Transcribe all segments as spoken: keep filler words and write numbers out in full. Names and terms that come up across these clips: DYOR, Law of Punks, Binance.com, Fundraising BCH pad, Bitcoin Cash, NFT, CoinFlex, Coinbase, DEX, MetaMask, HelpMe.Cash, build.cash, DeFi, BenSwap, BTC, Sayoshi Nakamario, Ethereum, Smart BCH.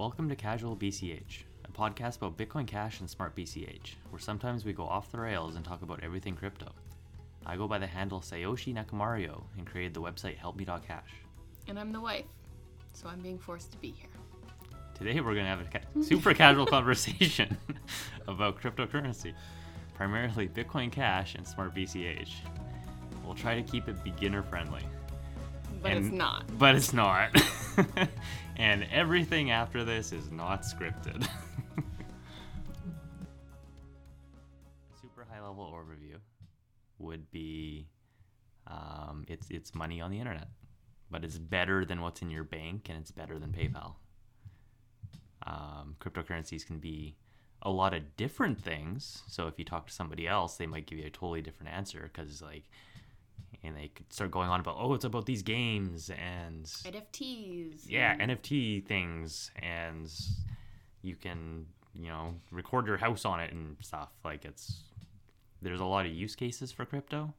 Welcome to Casual B C H, a podcast about Bitcoin Cash and Smart B C H, where sometimes we go off the rails and talk about everything crypto. I go by the handle Sayoshi Nakamario and created the website Help Me dot Cash. And I'm the wife, so I'm being forced to be here. Today we're going to have a ca- super casual conversation about cryptocurrency, primarily Bitcoin Cash and Smart B C H. We'll try to keep it beginner friendly. But and, it's not. But it's not. And everything after this is not scripted. Super high level overview would be um, it's it's money on the internet, but it's better than what's in your bank and it's better than PayPal. Um, cryptocurrencies can be a lot of different things. So if you talk to somebody else, they might give you a totally different answer because like. And they could start going on about, oh, it's about these games and N F Ts. Yeah, and N F T things. And you can, you know, record your house on it and stuff. Like, it's, there's a lot of use cases for crypto.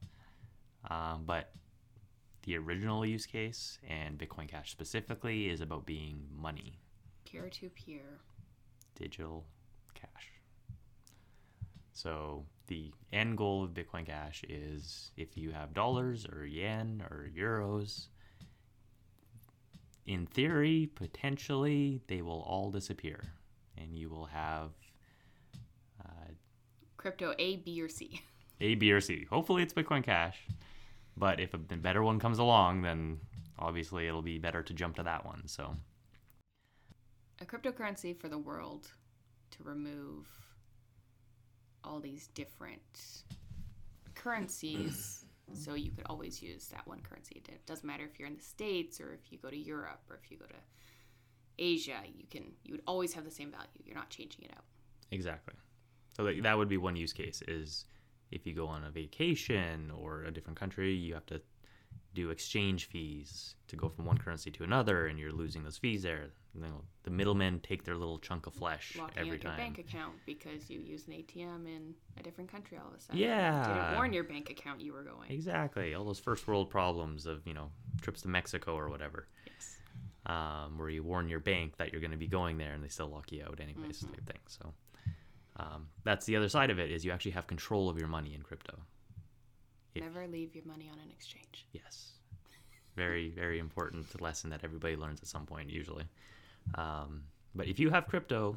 Um, but the original use case, and Bitcoin Cash specifically, is about being money. Peer-to-peer. Digital cash. So the end goal of Bitcoin Cash is if you have dollars or yen or euros, in theory, potentially, they will all disappear and you will have uh, crypto A, B, or C. A, B, or C. Hopefully it's Bitcoin Cash, but if a better one comes along, then obviously it'll be better to jump to that one. So a cryptocurrency for the world to remove all these different currencies, so you could always use that one currency. It doesn't matter if you're in the States or if you go to Europe or if you go to Asia, you can you would always have the same value. You're not changing it out. Exactly. So that would be one use case, is if you go on a vacation or a different country, you have to do exchange fees to go from one currency to another, and you're losing those fees there. You know, the middlemen take their little chunk of flesh Locking every time. Locking your bank account because you use an A T M in a different country all of a sudden. Yeah. You didn't warn your bank account you were going. Exactly. All those first world problems of, you know, trips to Mexico or whatever. Yes. Um, where you warn your bank that you're going to be going there and they still lock you out anyways, mm-hmm. type thing. So um, that's the other side of it, is you actually have control of your money in crypto. If, Never leave your money on an exchange. Yes. Very, very important lesson that everybody learns at some point, usually. Um, but if you have crypto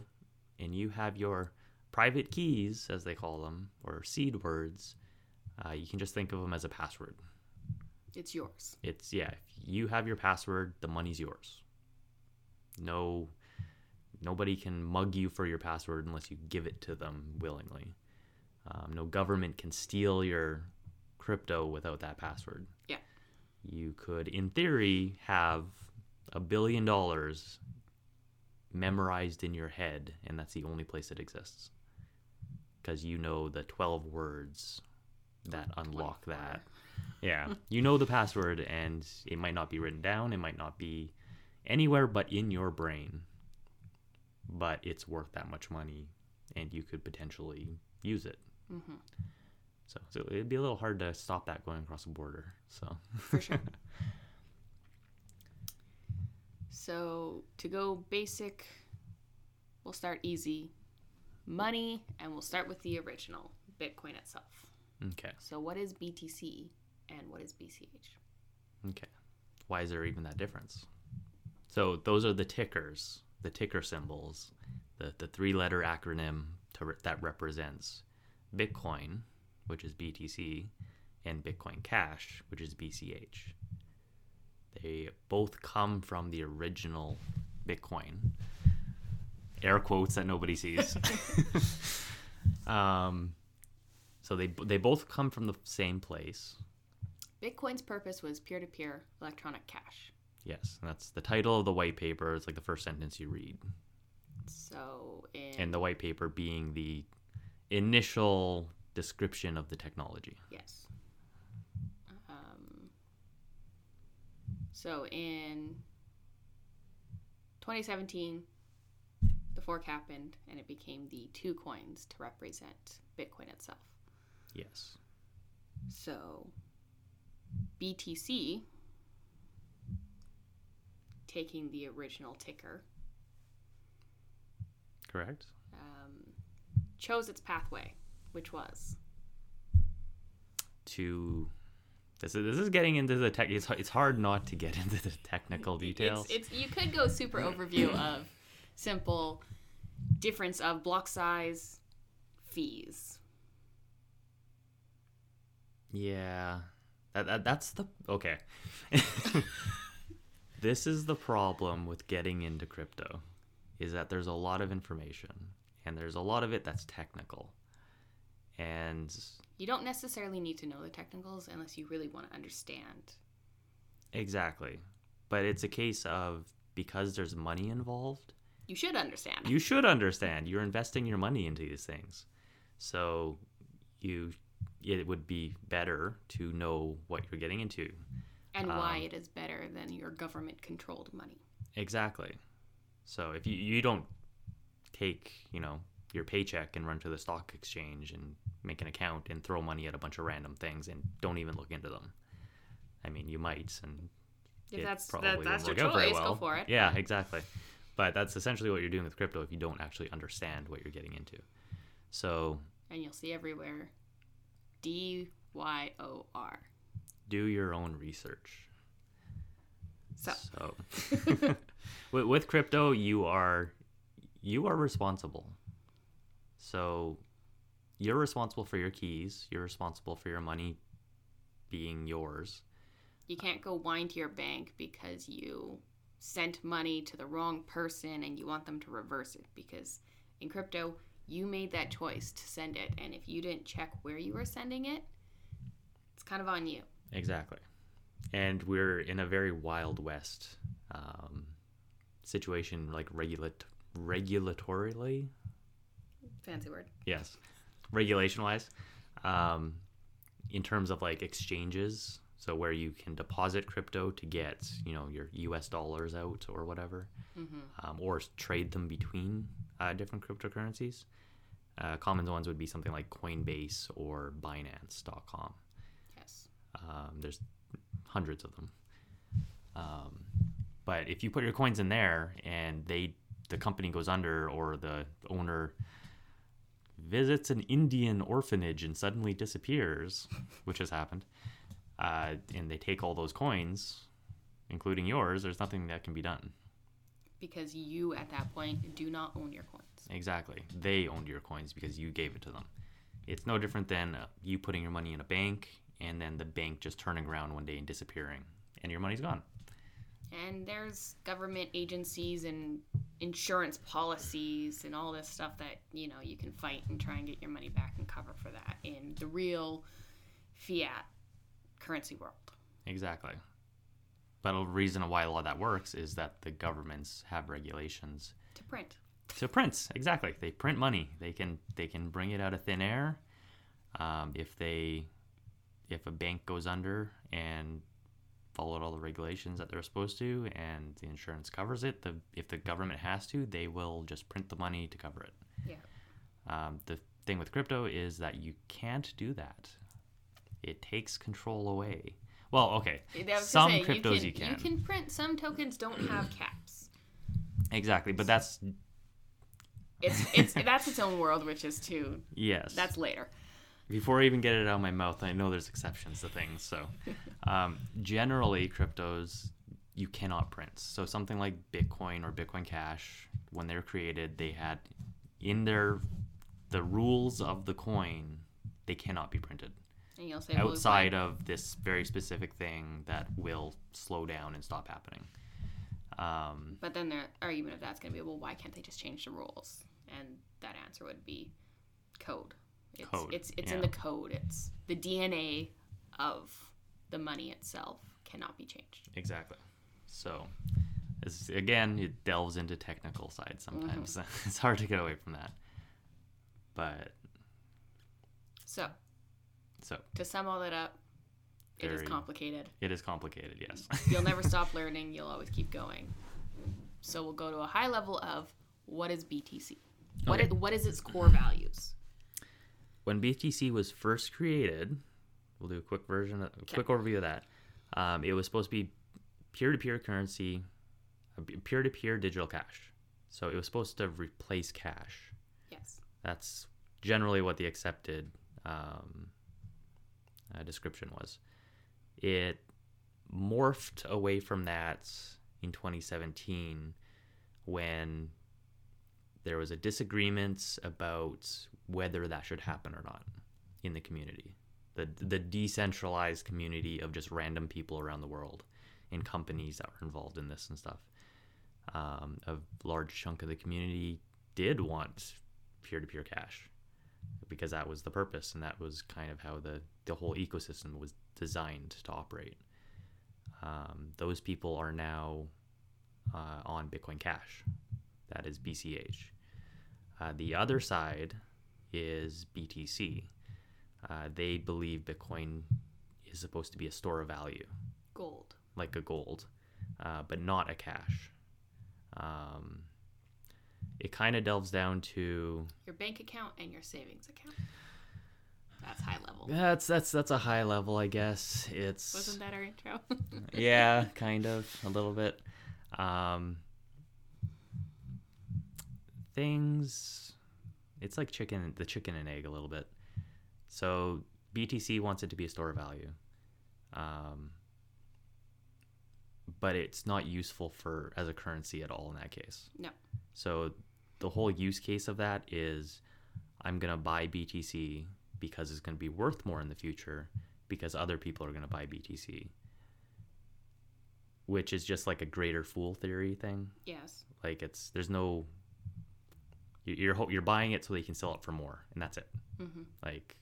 and you have your private keys, as they call them, or seed words, uh, you can just think of them as a password. It's yours. It's, yeah. If you have your password, the money's yours. No, nobody can mug you for your password unless you give it to them willingly. Um, no government can steal your crypto without that password. Yeah. You could, in theory, have a billion dollars memorized in your head, and that's the only place it exists. Because you know the twelve words that unlock that. Yeah. You know the password, and it might not be written down. It might not be anywhere but in your brain. But it's worth that much money, and you could potentially use it. Mm-hmm. So, so it'd be a little hard to stop that going across the border. So for sure. So to go basic, we'll start easy. Money, and we'll start with the original, Bitcoin itself. Okay. So what is B T C and what is B C H? Okay. Why is there even that difference? So those are the tickers, the ticker symbols, the, the three-letter acronym to re- that represents Bitcoin, which is B T C, and Bitcoin Cash, which is B C H. They both come from the original Bitcoin. Air quotes that nobody sees. um, so they they both come from the same place. Bitcoin's purpose was peer-to-peer electronic cash. Yes, and that's the title of the white paper. It's like the first sentence you read. So in... And the white paper being the initial... description of the technology. Yes. Um, so in twenty seventeen, the fork happened and it became the two coins to represent Bitcoin itself. Yes. So B T C, taking the original ticker, Correct. Um, chose its pathway, which was to. This is, this is getting into the tech. It's, it's hard not to get into the technical details. It's, it's, you could go super overview of simple difference of block size, fees. Yeah, that, that that's the okay. This is the problem with getting into crypto, is that there's a lot of information and there's a lot of it that's technical, and you don't necessarily need to know the technicals unless you really want to understand. Exactly. But it's a case of, because there's money involved, you should understand. You should understand. You're investing your money into these things. So you, it would be better to know what you're getting into. And um, why it is better than your government-controlled money. Exactly. So if you, you don't take, you know, your paycheck and run to the stock exchange and make an account and throw money at a bunch of random things and don't even look into them. I mean, you might, and if that's that, that's your choice, well. Go for it. Yeah, exactly. But that's essentially what you're doing with crypto if you don't actually understand what you're getting into. So, and you'll see everywhere D Y O R. Do your own research. So, so. with, with crypto, you are you are responsible. So you're responsible for your keys. You're responsible for your money being yours. You can't go whine to your bank because you sent money to the wrong person and you want them to reverse it, because in crypto, you made that choice to send it. And if you didn't check where you were sending it, it's kind of on you. Exactly. And we're in a very Wild West um, situation, like regulate regulatorily. Fancy word. Yes. Regulation-wise. Um, in terms of like exchanges, so where you can deposit crypto to get, you know, your U S dollars out or whatever, mm-hmm. um, or trade them between uh, different cryptocurrencies. Uh, common ones would be something like Coinbase or Binance dot com. Yes. Um, there's hundreds of them. Um, but if you put your coins in there and they the company goes under, or the owner visits an Indian orphanage and suddenly disappears, which has happened, uh, and they take all those coins, including yours, there's nothing that can be done. Because you, at that point, do not own your coins. Exactly. They owned your coins because you gave it to them. It's no different than uh, you putting your money in a bank and then the bank just turning around one day and disappearing, and your money's gone. And there's government agencies and insurance policies and all this stuff that, you know, you can fight and try and get your money back and cover for that in the real fiat currency world. Exactly. But a reason why a lot of that works is that the governments have regulations. To print. To print, exactly. They print money. They can they can bring it out of thin air. Um, if they if a bank goes under and followed all the regulations that they're supposed to, and the insurance covers it, the if the government has to, they will just print the money to cover it. Yeah. Um, the thing with crypto is that you can't do that. It takes control away. Well, okay. Some say, cryptos you can, you can. You can print. Some tokens don't have caps. Exactly, but that's... it's it's that's its own world, which is too... Yes. That's later. Before I even get it out of my mouth, I know there's exceptions to things. So um, generally, cryptos, you cannot print. So something like Bitcoin or Bitcoin Cash, when they were created, they had in their the rules of the coin, they cannot be printed. And you'll say outside of this very specific thing that will slow down and stop happening. Um, but then the argument of that's going to be, well, why can't they just change the rules? And that answer would be code. It's code. it's it's yeah. in the code. It's the D N A of the money itself cannot be changed. Exactly. So, this, again, it delves into technical side sometimes. Mm-hmm. It's hard to get away from that. But so, so to sum all that up, it is complicated. It is complicated. Yes. You'll never stop learning. You'll always keep going. So we'll go to a high level of what is B T C. What okay. is, what is its core values? When B T C was first created, we'll do a quick version, a okay. quick overview of that. Um, it was supposed to be peer-to-peer currency, peer-to-peer digital cash. So it was supposed to replace cash. Yes. That's generally what the accepted um, uh, description was. It morphed away from that in twenty seventeen when there was a disagreement about whether that should happen or not in the community, the the decentralized community of just random people around the world and companies that were involved in this and stuff. Um, a large chunk of the community did want peer-to-peer cash because that was the purpose, and that was kind of how the, the whole ecosystem was designed to operate. Um, those people are now uh, on Bitcoin Cash. That is B C H. Uh, the other side is B T C. Uh, they believe Bitcoin is supposed to be a store of value. Gold. Like a gold, uh, but not a cash. Um, it kind of delves down to your bank account and your savings account. That's high level. That's that's that's a high level, I guess. It's wasn't that our intro? Yeah, kind of a little bit. Um, things. It's like chicken, the chicken and egg a little bit. So B T C wants it to be a store of value. Um. But it's not useful for as a currency at all in that case. No. So the whole use case of that is I'm going to buy B T C because it's going to be worth more in the future because other people are going to buy B T C, which is just like a greater fool theory thing. Yes. Like it's there's no you're you're buying it so they can sell it for more, and that's it. Mm-hmm. Like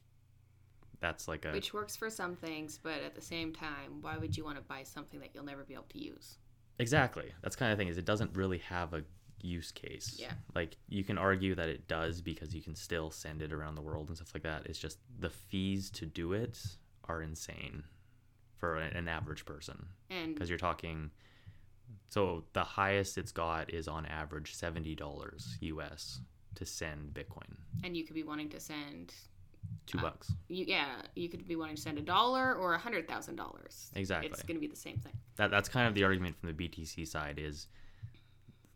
That's like a which works for some things, but at the same time, why would you want to buy something that you'll never be able to use? Exactly. That's the kind of thing is it doesn't really have a use case. Yeah. Like you can argue that it does because you can still send it around the world and stuff like that. It's just the fees to do it are insane for an average person. And because you're talking, so the highest it's got is on average seventy dollars U S to send Bitcoin. And you could be wanting to send. Two bucks. Uh, you, yeah, you could be wanting to send a dollar or a hundred thousand dollars. Exactly, it's going to be the same thing. That that's kind of the argument from the B T C side is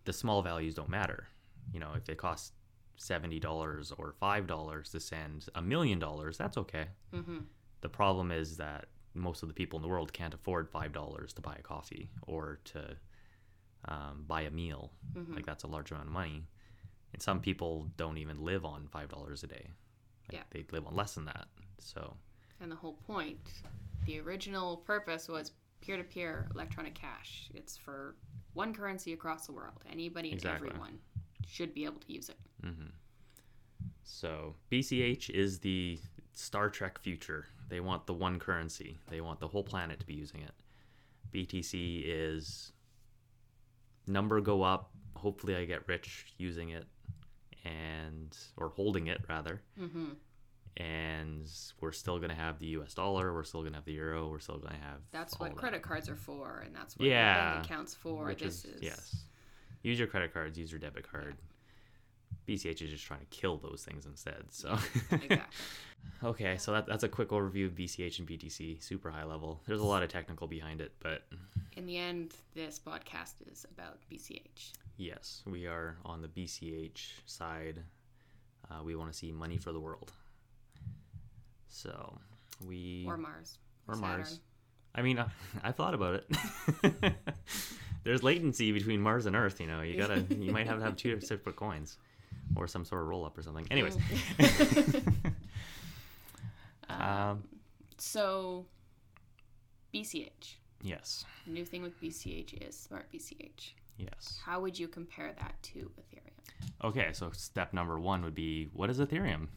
the small values don't matter. You know, if it costs seventy dollars or five dollars to send a million dollars, that's okay. Mm-hmm. The problem is that most of the people in the world can't afford five dollars to buy a coffee or to um, buy a meal. Mm-hmm. Like that's a large amount of money, and some people don't even live on five dollars a day. Like yeah. They live on less than that. So. And the whole point, the original purpose was peer-to-peer electronic cash. It's for one currency across the world. Anybody and exactly. Everyone should be able to use it. Mm-hmm. So B C H is the Star Trek future. They want the one currency. They want the whole planet to be using it. B T C is number go up. Hopefully I get rich using it. And or holding it rather, mm-hmm. and we're still gonna have the U S dollar. We're still gonna have the euro. We're still gonna have that's what credit that. cards are for, and that's what yeah, bank accounts for. This is, is yes, use your credit cards, use your debit card. Yeah. B C H is just trying to kill those things instead. So exactly. Okay, yeah. So that, that's a quick overview of B C H and B T C, super high level. There's a lot of technical behind it, but in the end, this podcast is about B C H. Yes, we are on the B C H side. Uh, we want to see money for the world. So we or Mars or, or Mars. I mean, I, I thought about it. There's latency between Mars and Earth. You know, you gotta, you might have to have two separate coins, or some sort of roll up or something. Anyways. um, um. So, B C H. Yes. The new thing with B C H is Smart B C H. Yes. How would you compare that to Ethereum? Okay, so step number one would be, what is Ethereum?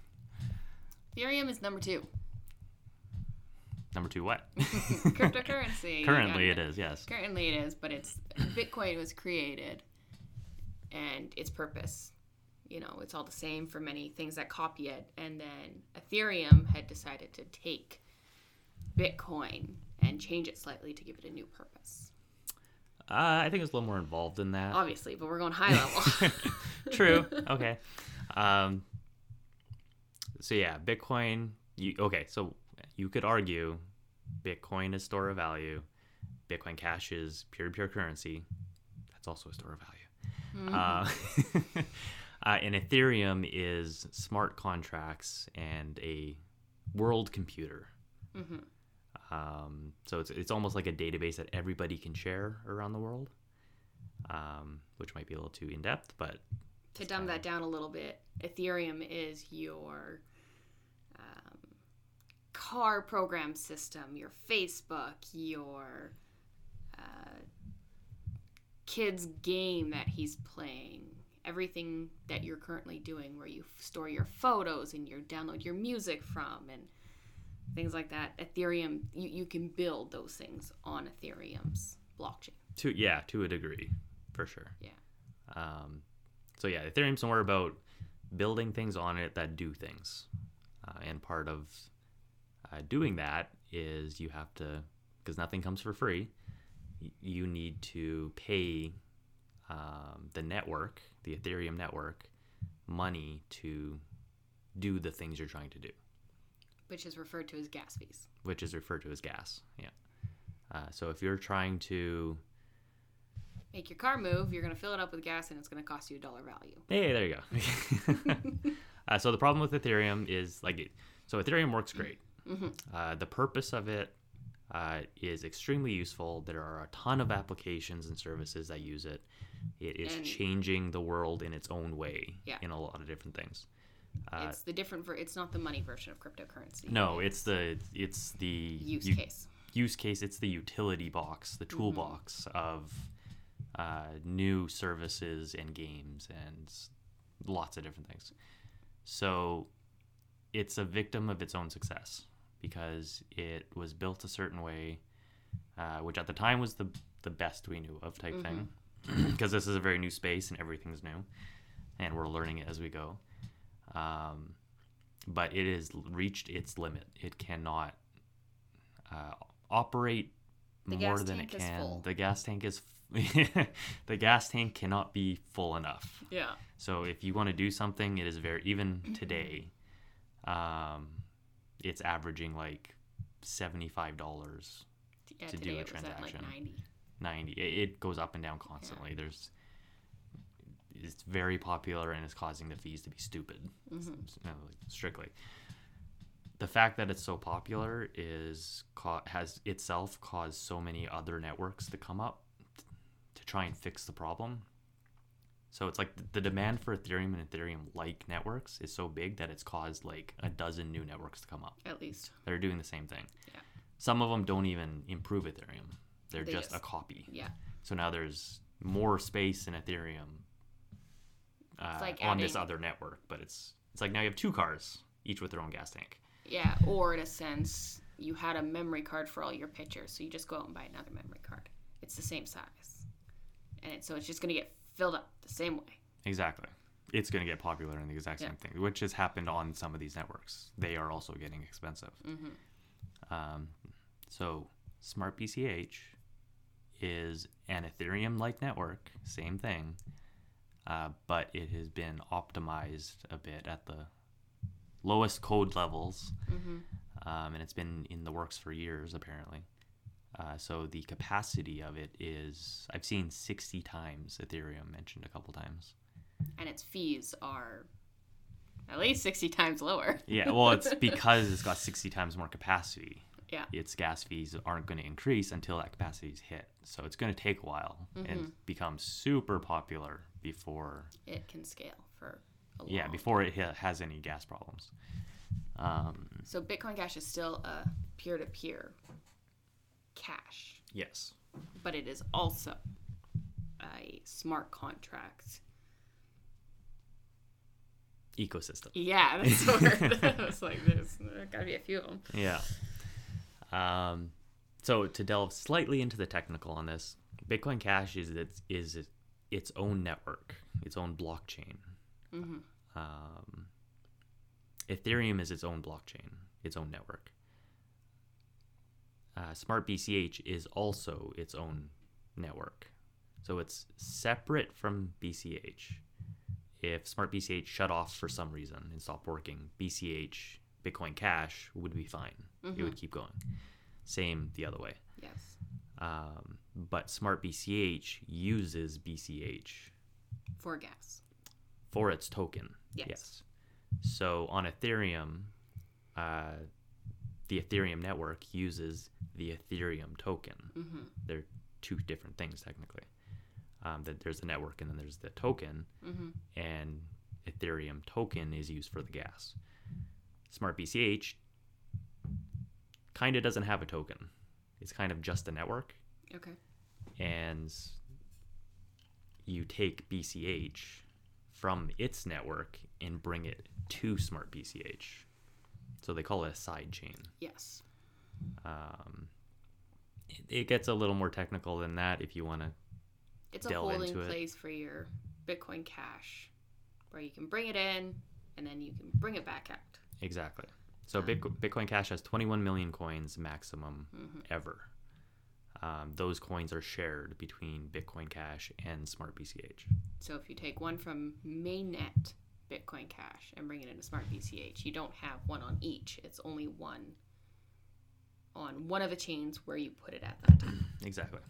Ethereum is number two. Number two what? Cryptocurrency. Currently it is, yes. Currently it is, but it's Bitcoin was created and its purpose. You know, it's all the same for many things that copy it. And then Ethereum had decided to take Bitcoin and change it slightly to give it a new purpose. Uh, I think it's a little more involved than that. Obviously, but we're going high level. True. Okay. Um, so yeah, Bitcoin. You, okay, so you could argue Bitcoin is store of value. Bitcoin Cash is peer-to-peer currency. That's also a store of value. Mm-hmm. Uh, uh, and Ethereum is smart contracts and a world computer. Mm-hmm. Um, so it's it's almost like a database that everybody can share around the world, um, which might be a little too in-depth, but... To dumb that down a little bit, Ethereum is your um, car program system, your Facebook, your uh, kid's game that he's playing, everything that you're currently doing where you store your photos and you download your music from and things like that. Ethereum, you, you can build those things on Ethereum's blockchain. To, yeah, to a degree, for sure. Yeah. Um, so yeah, Ethereum's more about building things on it that do things. Uh, and part of uh, doing that is you have to, because nothing comes for free, you need to pay um, the network, the Ethereum network, money to do the things you're trying to do. Which is referred to as gas fees. Which is referred to as gas, yeah. Uh, so if you're trying to... make your car move, you're going to fill it up with gas, and it's going to cost you a dollar value. Hey, there you go. uh, so the problem with Ethereum is, like, it, so Ethereum works great. Mm-hmm. Uh, the purpose of it uh, is extremely useful. There are a ton of applications and services that use it. It is and, changing the world in its own way yeah. in a lot of different things. Uh, it's the different ver- it's not the money version of cryptocurrency. No, it's, it's the it's the use u- case. Use case. It's the utility box, the toolbox mm-hmm. of uh, new services and games and lots of different things. So it's a victim of its own success because it was built a certain way, uh, which at the time was the the best we knew of type mm-hmm. thing, because this is a very new space and everything's new, and we're learning it as we go. Um, but it has reached its limit. It cannot uh, operate more than it can. The gas tank is f- the gas tank cannot be full enough. Yeah. So if you want to do something, it is very even today. Um, it's averaging like seventy-five dollars yeah, to do a transaction. At like ninety. Ninety. It goes up and down constantly. Yeah. There's. It's very popular and it's causing the fees to be stupid, mm-hmm. no, like, strictly. The fact that it's so popular is co- has itself caused so many other networks to come up t- to try and fix the problem. So it's like the, the demand for Ethereum and Ethereum-like networks is so big that it's caused like a dozen new networks to come up. At least. That are doing the same thing. Yeah. Some of them don't even improve Ethereum. They're they just, just a copy. Yeah. So now there's more space in Ethereum Uh, like adding, on this other network, but it's it's like now you have two cars, each with their own gas tank. Yeah, or in a sense, you had a memory card for all your pictures, so you just go out and buy another memory card. It's the same size, and it, so it's just going to get filled up the same way. Exactly. It's going to get popular in the exact same yeah. thing, which has happened on some of these networks. They are also getting expensive. Mm-hmm. Um, so Smart B C H is an Ethereum-like network, same thing. Uh, but it has been optimized a bit at the lowest code levels, mm-hmm. um, and it's been in the works for years, apparently. Uh, so the capacity of it is, I've seen sixty times Ethereum mentioned a couple times. And its fees are at least sixty times lower. Yeah, well, it's because it's got sixty times more capacity. Yeah. Its gas fees aren't going to increase until that capacity is hit. So it's going to take a while mm-hmm. and become super popular before it can scale for a long yeah, before time. It has any gas problems. Um, so Bitcoin Cash is still a peer-to-peer cash. Yes. But it is also a smart contract ecosystem. Yeah, that's the word. I was like, there's got to be a few of them. Yeah. Um, so to delve slightly into the technical on this, Bitcoin Cash is its, is its own network, its own blockchain. Mm-hmm. Um, Ethereum is its own blockchain, its own network. Uh, Smart B C H is also its own network. So it's separate from B C H. If Smart B C H shut off for some reason and stopped working, B C H... Bitcoin Cash would be fine. Mm-hmm. It would keep going. Same the other way. Yes. Um, but Smart B C H uses B C H For gas. For its token. Yes. yes. So on Ethereum, uh, the Ethereum network uses the Ethereum token. Mm-hmm. They're two different things technically. Um, that there's the network and then there's the token, mm-hmm. and Ethereum token is used for the gas. Smart B C H kind of doesn't have a token. It's kind of just a network. Okay. And you take B C H from its network and bring it to Smart B C H. So they call it a side chain. Yes. Um, it, it gets a little more technical than that if you want to It's a holding place for your Bitcoin Cash where you can bring it in and then you can bring it back out. Exactly. So um, Bitcoin Cash has twenty-one million coins maximum mm-hmm. ever. Um, those coins are shared between Bitcoin Cash and Smart B C H. So if you take one from mainnet Bitcoin Cash and bring it into Smart B C H, you don't have one on each. It's only one on one of the chains where you put it at that time. Exactly.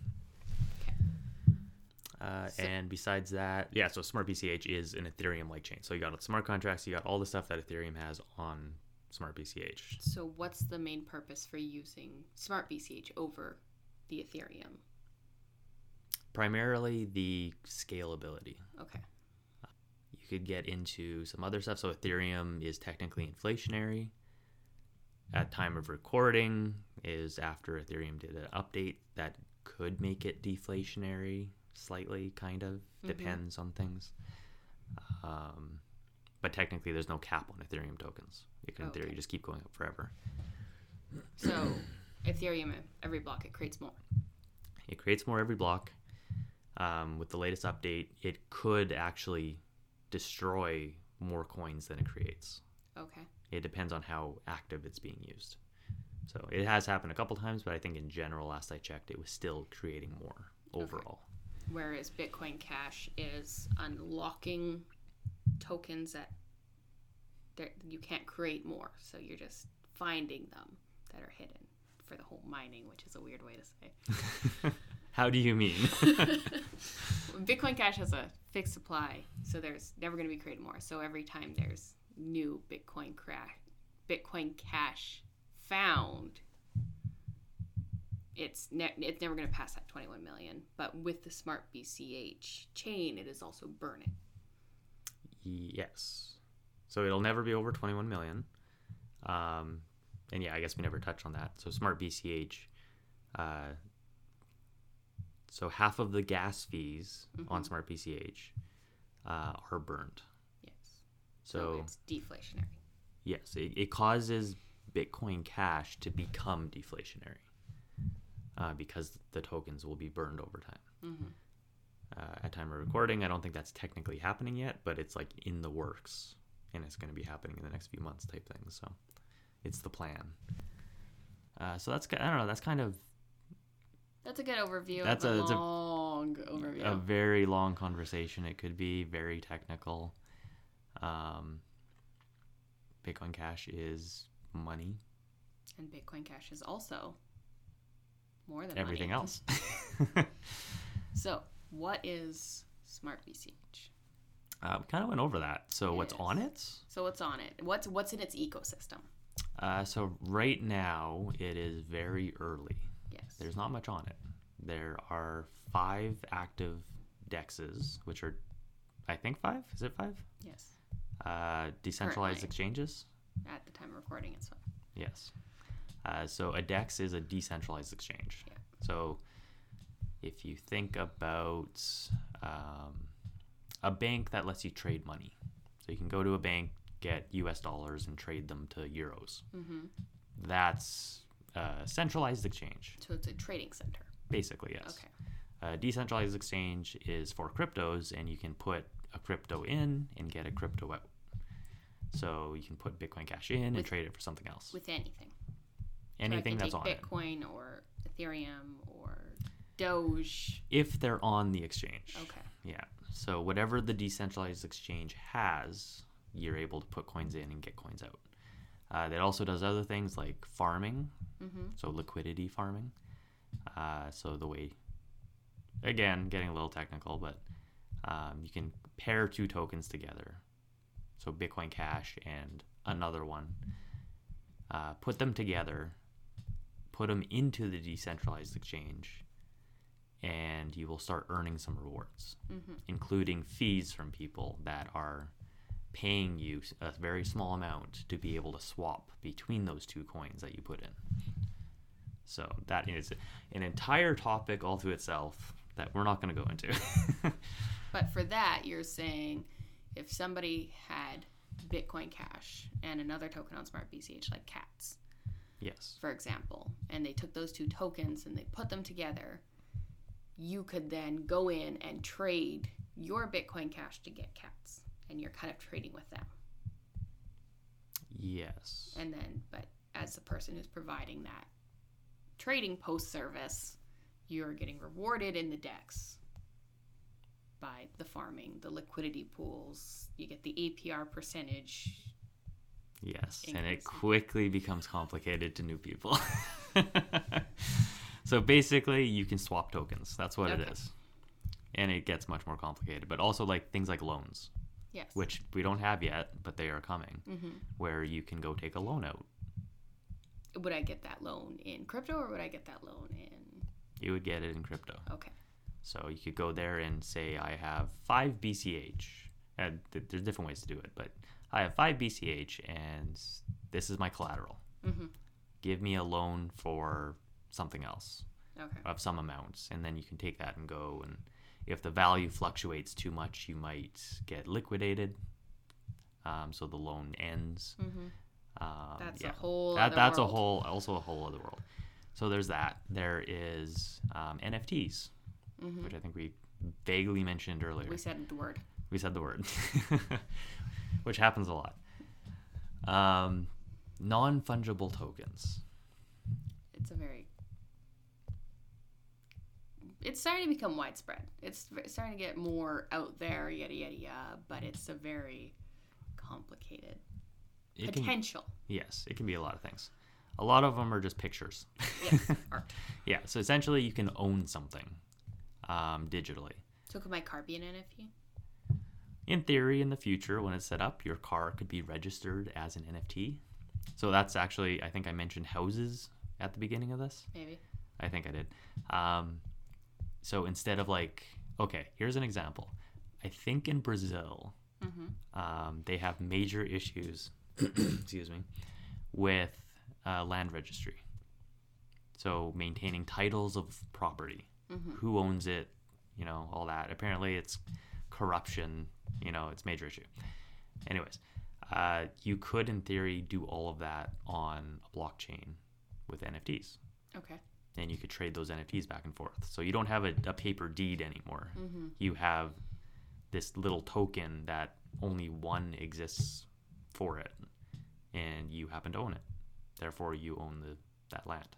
Uh, so, and besides that, yeah, so Smart B C H is an Ethereum-like chain. So you got smart contracts, you got all the stuff that Ethereum has on Smart B C H. So what's the main purpose for using Smart B C H over the Ethereum? Primarily the scalability. Okay. You could get into some other stuff. So Ethereum is technically inflationary. At time of recording is after Ethereum did an update that could make it deflationary. Slightly, kind of. Mm-hmm. Depends on things. Um, but technically, there's no cap on Ethereum tokens. It can, okay. in theory, just keep going up forever. So, Ethereum, every block, it creates more. It creates more every block. Um, with the latest update, it could actually destroy more coins than it creates. Okay. It depends on how active it's being used. So, it has happened a couple times, but I think in general, last I checked, it was still creating more overall. Okay. Whereas Bitcoin Cash is unlocking tokens that you can't create more. So you're just finding them that are hidden for the whole mining, which is a weird way to say. How do you mean? Bitcoin Cash has a fixed supply, so there's never going to be created more. So every time there's new Bitcoin, crash, Bitcoin Cash found... It's ne- it's never going to pass that twenty-one million. But with the Smart B C H chain, it is also burning. Yes. So it'll never be over twenty-one million. Um, and yeah, I guess we never touched on that. So Smart B C H. Uh, so half of the gas fees mm-hmm. on Smart B C H uh, are burned. Yes. So, so it's deflationary. Yes. It, it causes Bitcoin Cash to become deflationary. Uh, because the tokens will be burned over time. Mm-hmm. Uh, at time of recording, I don't think that's technically happening yet, but it's like in the works, and it's going to be happening in the next few months type thing. So it's the plan. Uh, so that's, I don't know, that's kind of... That's a good overview. That's a, a long a, overview. A very long conversation. It could be very technical. Um, Bitcoin Cash is money. And Bitcoin Cash is also... more than everything money. Else. So, what is Smart B C H? Uh, we kind of went over that. So, it what's is. on it? So, what's on it? What's what's in its ecosystem? Uh, so, right now, it is very early. Yes. There's not much on it. There are five active D E Xs, which are, I think, five? Is it five? Yes. Uh, decentralized Currently. exchanges? At the time of recording, it's five. Yes. Uh, so a D E X is a decentralized exchange. Yeah. So if you think about um, a bank that lets you trade money, so you can go to a bank, get U S dollars, and trade them to euros. Mm-hmm. That's a centralized exchange. So it's a trading center. Basically, yes. Okay. A decentralized exchange is for cryptos, and you can put a crypto in and get a crypto out. So you can put Bitcoin Cash in with, and trade it for something else. With anything. Anything so I can that's take on Bitcoin it. or Ethereum or Doge. If they're on the exchange. Okay. Yeah. So whatever the decentralized exchange has, you're able to put coins in and get coins out. Uh, that also does other things like farming. Mm-hmm. So liquidity farming. Uh, so the way, again, getting a little technical, but um, you can pair two tokens together, so Bitcoin Cash and another one, uh, put them together, put them into the decentralized exchange, and you will start earning some rewards, mm-hmm. including fees from people that are paying you a very small amount to be able to swap between those two coins that you put in. So that is an entire topic all to itself that we're not going to go into. But for that, you're saying if somebody had Bitcoin Cash and another token on Smart B C H, like cats, yes, for example, and they took those two tokens and they put them together, you could then go in and trade your Bitcoin Cash to get cats, and you're kind of trading with them. Yes. And then, but as the person who's providing that trading post service, you're getting rewarded in the D E X by the farming, the liquidity pools. You get the A P R percentage. Yes, increase. And it quickly becomes complicated to new people. So basically, you can swap tokens. That's what okay. it is. And it gets much more complicated. But also, like, things like loans, yes, which we don't have yet, but they are coming, mm-hmm. where you can go take a loan out. Would I get that loan in crypto, or would I get that loan in? You would get it in crypto. Okay. So you could go there and say, I have five B C H. And th- there's different ways to do it, but I have five B C H, and this is my collateral. Mm-hmm. Give me a loan for something else, okay, of some amounts, and then you can take that and go. And if the value fluctuates too much, you might get liquidated. Um, so the loan ends. Mm-hmm. Um, that's yeah. a whole that, other that's world. a whole also a whole other world. So there's that. There is um, N F Ts, mm-hmm. which I think we vaguely mentioned earlier. We said the word. We said the word, which happens a lot. Um, non-fungible tokens. It's a very. It's starting to become widespread. It's starting to get more out there. Yada yada yada. But it's a very complicated. It potential. Can, yes, it can be a lot of things. A lot of them are just pictures. Yes, art. Yeah, so essentially you can own something um, digitally. So could my car be an N F T? In theory, in the future, when it's set up, your car could be registered as an N F T. So that's actually, I think I mentioned houses at the beginning of this. Maybe. I think I did. Um, so instead of like, okay, here's an example. I think in Brazil, mm-hmm. um, they have major issues excuse me, with uh, land registry. So maintaining titles of property, mm-hmm. who owns it, you know, all that. Apparently it's corruption, you know, it's a major issue. Anyways, uh, you could, in theory, do all of that on a blockchain with N F Ts. Okay. And you could trade those N F Ts back and forth. So you don't have a, a paper deed anymore. Mm-hmm. You have this little token that only one exists for it, and you happen to own it. Therefore, you own the that land,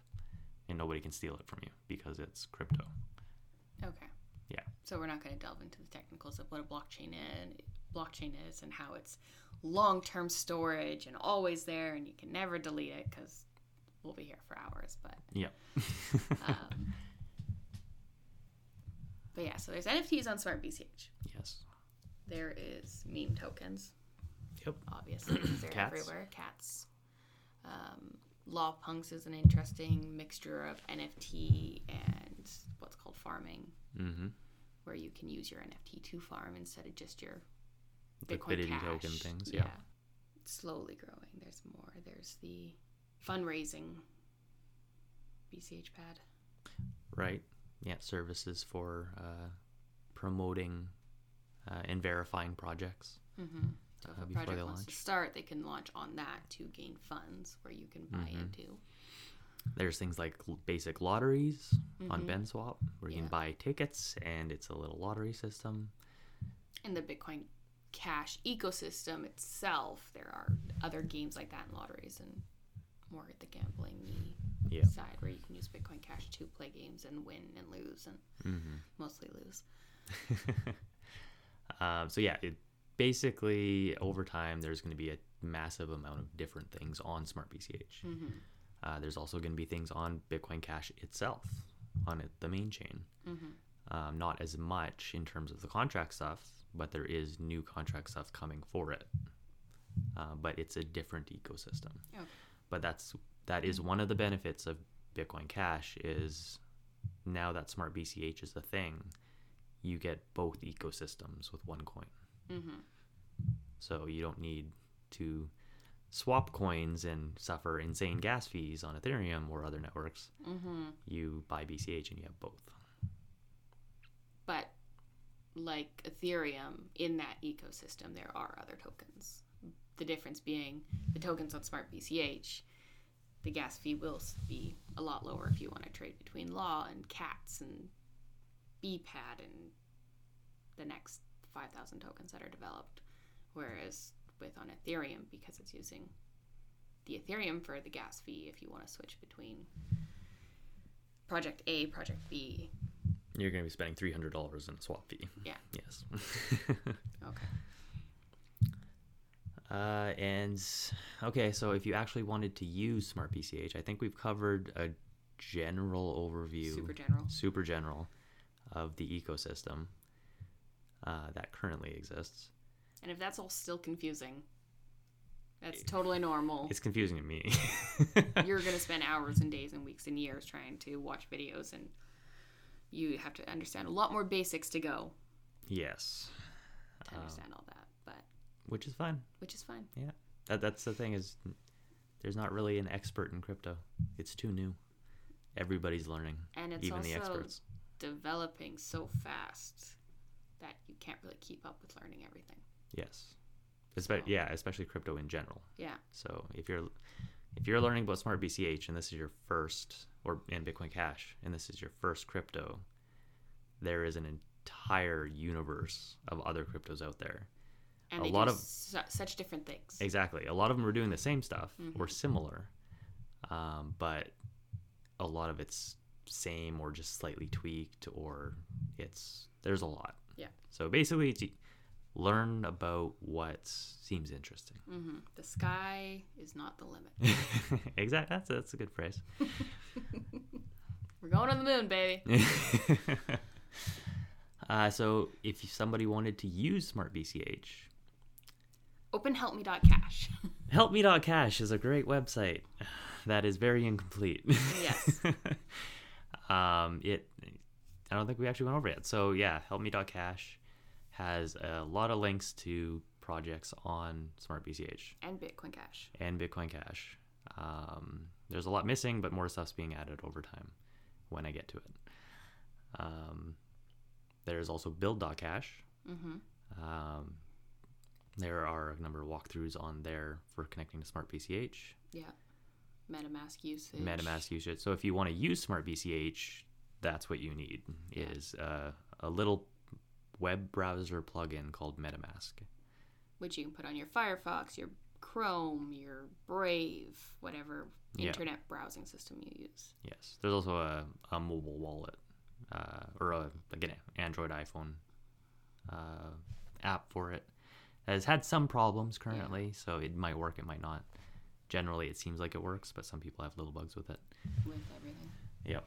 and nobody can steal it from you because it's crypto. Okay. Yeah. So we're not going to delve into the technicals of what a blockchain is, blockchain is, and how it's long-term storage and always there, and you can never delete it because we'll be here for hours. But yeah. um, but yeah, so there's N F Ts on Smart B C H. Yes. There is meme tokens. Yep. Obviously, they're Cats. everywhere. Cats. Um, Law of Punks is an interesting mixture of N F T and what's called farming, mm-hmm. where you can use your N F T to farm instead of just your liquidity token things. Yeah. yeah. It's slowly growing. There's more. There's the fundraising B C H pad. Right. Yeah. Services for uh, promoting uh, and verifying projects. Mm-hmm. So if uh, a project wants to start, they can launch on that to gain funds where you can buy mm-hmm. into. There's things like basic lotteries mm-hmm. on BenSwap where yeah. you can buy tickets, and it's a little lottery system. In the Bitcoin Cash ecosystem itself, there are other games like that and lotteries and more at the gambling yeah. side where you can use Bitcoin Cash to play games and win and lose, and mm-hmm. mostly lose. uh, so yeah, it basically, over time, there's going to be a massive amount of different things on Smart B C H. Mm-hmm. Uh, there's also going to be things on Bitcoin Cash itself, on it, the main chain. Mm-hmm. um, not as much in terms of the contract stuff, but there is new contract stuff coming for it. Uh, but it's a different ecosystem. Okay. But that's that is one of the benefits of Bitcoin Cash is now that Smart B C H is a thing, you get both ecosystems with one coin. Mm-hmm. So you don't need to swap coins and suffer insane gas fees on Ethereum or other networks. Mm-hmm. You buy B C H and you have both. But like Ethereum, in that ecosystem, there are other tokens. The difference being the tokens on Smart B C H, the gas fee will be a lot lower if you want to trade between Law and Cats and B pad and the next five thousand tokens that are developed. Whereas with on Ethereum, because it's using the Ethereum for the gas fee, if you want to switch between project A, project B, you're going to be spending three hundred dollars in a swap fee. Yeah. Yes. Okay. Uh, and, okay, so if you actually wanted to use Smart B C H, I think we've covered a general overview. Super general. Super general of the ecosystem uh, that currently exists. And if that's all still confusing, that's it, totally normal. It's confusing to me. You're going to spend hours and days and weeks and years trying to watch videos, and you have to understand a lot more basics to go. Yes. To understand um, all that, but... Which is fine. Which is fine. Yeah. That, that's the thing is there's not really an expert in crypto. It's too new. Everybody's learning, and it's even also the experts. Developing so fast that you can't really keep up with learning everything. Yes. So. Espe- yeah, especially crypto in general. Yeah. So if you're if you're learning about Smart B C H and this is your first, or in Bitcoin Cash, and this is your first crypto, there is an entire universe of other cryptos out there. And a lot of su- such different things. Exactly. A lot of them are doing the same stuff, mm-hmm. or similar, um, but a lot of it's same or just slightly tweaked, or it's there's a lot. Yeah. So basically, it's, learn about what seems interesting. Mm-hmm. The sky is not the limit. Exactly. That's that's a good phrase. We're going on the moon, baby. uh, so if somebody wanted to use Smart B C H, open help me dot cash. help me dot cash is a great website that is very incomplete. Yes. um, it. I don't think we actually went over it. So yeah, help me dot cash has a lot of links to projects on Smart B C H. And Bitcoin Cash. And Bitcoin Cash. Um, there's a lot missing, but more stuff's being added over time when I get to it. Um, there's also build dot cash. Mm-hmm. Um, there are a number of walkthroughs on there for connecting to Smart B C H. Yeah. MetaMask usage. MetaMask usage. So if you want to use Smart B C H, that's what you need, yeah. is uh, a little web browser plugin called MetaMask, which you can put on your Firefox, your Chrome, your Brave, whatever internet yeah. browsing system you use. Yes. There's also a, a mobile wallet uh, or a, like an Android iPhone uh, app for it. Has had some problems currently, yeah. so it might work, it might not. Generally, it seems like it works, but some people have little bugs with it. With everything. Yep.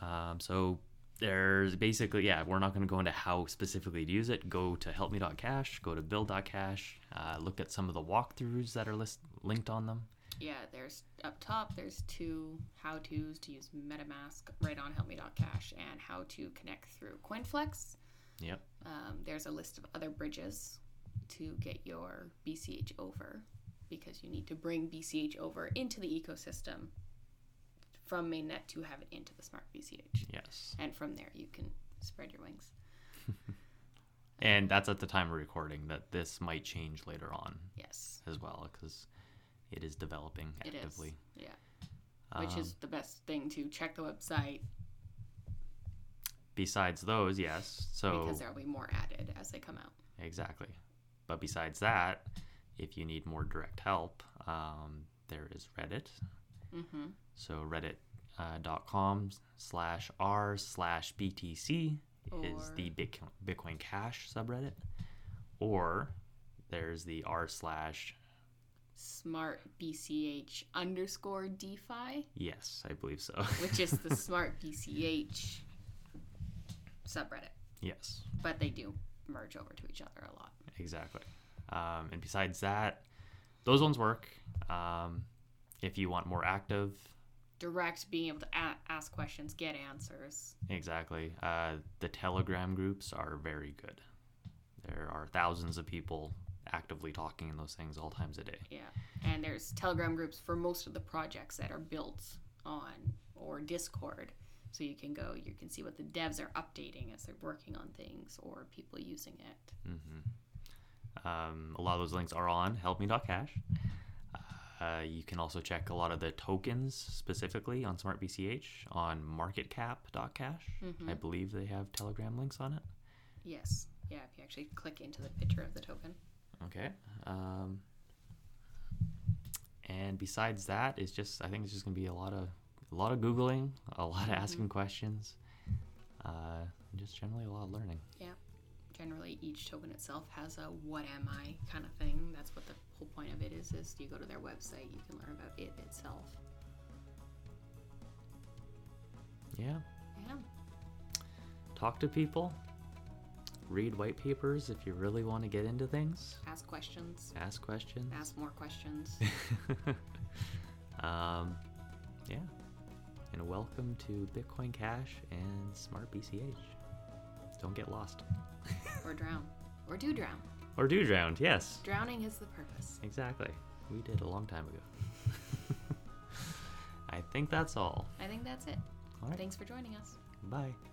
Um, so there's basically, yeah, we're not going to go into how specifically to use it. Go to help me dot cash, go to build dot cash, uh, look at some of the walkthroughs that are list- linked on them. Yeah, there's up top, there's two how-tos to use MetaMask right on help me dot cash and how to connect through CoinFlex. Yep. Um, there's a list of other bridges to get your B C H over, because you need to bring B C H over into the ecosystem from mainnet to have it into the Smart B C H. Yes. And from there you can spread your wings. And that's at the time of recording. That this might change later on. Yes. As well, because it is developing actively. It is. Yeah. Which um, is the best thing to check the website. Besides those, yes. So because there will be more added as they come out. Exactly. But besides that, if you need more direct help, um, there is Reddit. Mm-hmm. So reddit dot com uh, slash r slash B T C or is the Bitcoin, Bitcoin Cash subreddit. Or there's the r slash Smart B C H underscore DeFi. Yes, I believe so. Which is the Smart B C H subreddit. Yes. But they do merge over to each other a lot. Exactly. Um, and besides that, those ones work. Um, if you want more active. Direct, being able to a- ask questions, get answers. Exactly. Uh, the Telegram groups are very good. There are thousands of people actively talking in those things all times a day. Yeah. And there's Telegram groups for most of the projects that are built on, or Discord. So you can go, you can see what the devs are updating as they're working on things, or people using it. Mm-hmm. Um, a lot of those links are on help me dot cash. Uh, you can also check a lot of the tokens specifically on Smart B C H on market cap dot cash. Mm-hmm. I believe they have Telegram links on it. Yes. Yeah, if you actually click into the picture of the token. Okay. Um, and besides that, it's just, I think it's just going to be a lot of a lot of Googling, a lot of asking mm-hmm. questions, uh, just generally a lot of learning. Yeah. Generally, each token itself has a what am I kind of thing. That's what the whole point of it is, is you go to their website, you can learn about it itself. Yeah. Yeah. Talk to people. Read white papers if you really want to get into things. Ask questions. Ask questions. Ask more questions. um, yeah. And welcome to Bitcoin Cash and Smart B C H. Don't get lost. Or drown. Or do drown. Or do drown, yes. Drowning is the purpose. Exactly. We did a long time ago. I think that's all. I think that's it. All right. Thanks for joining us. Bye.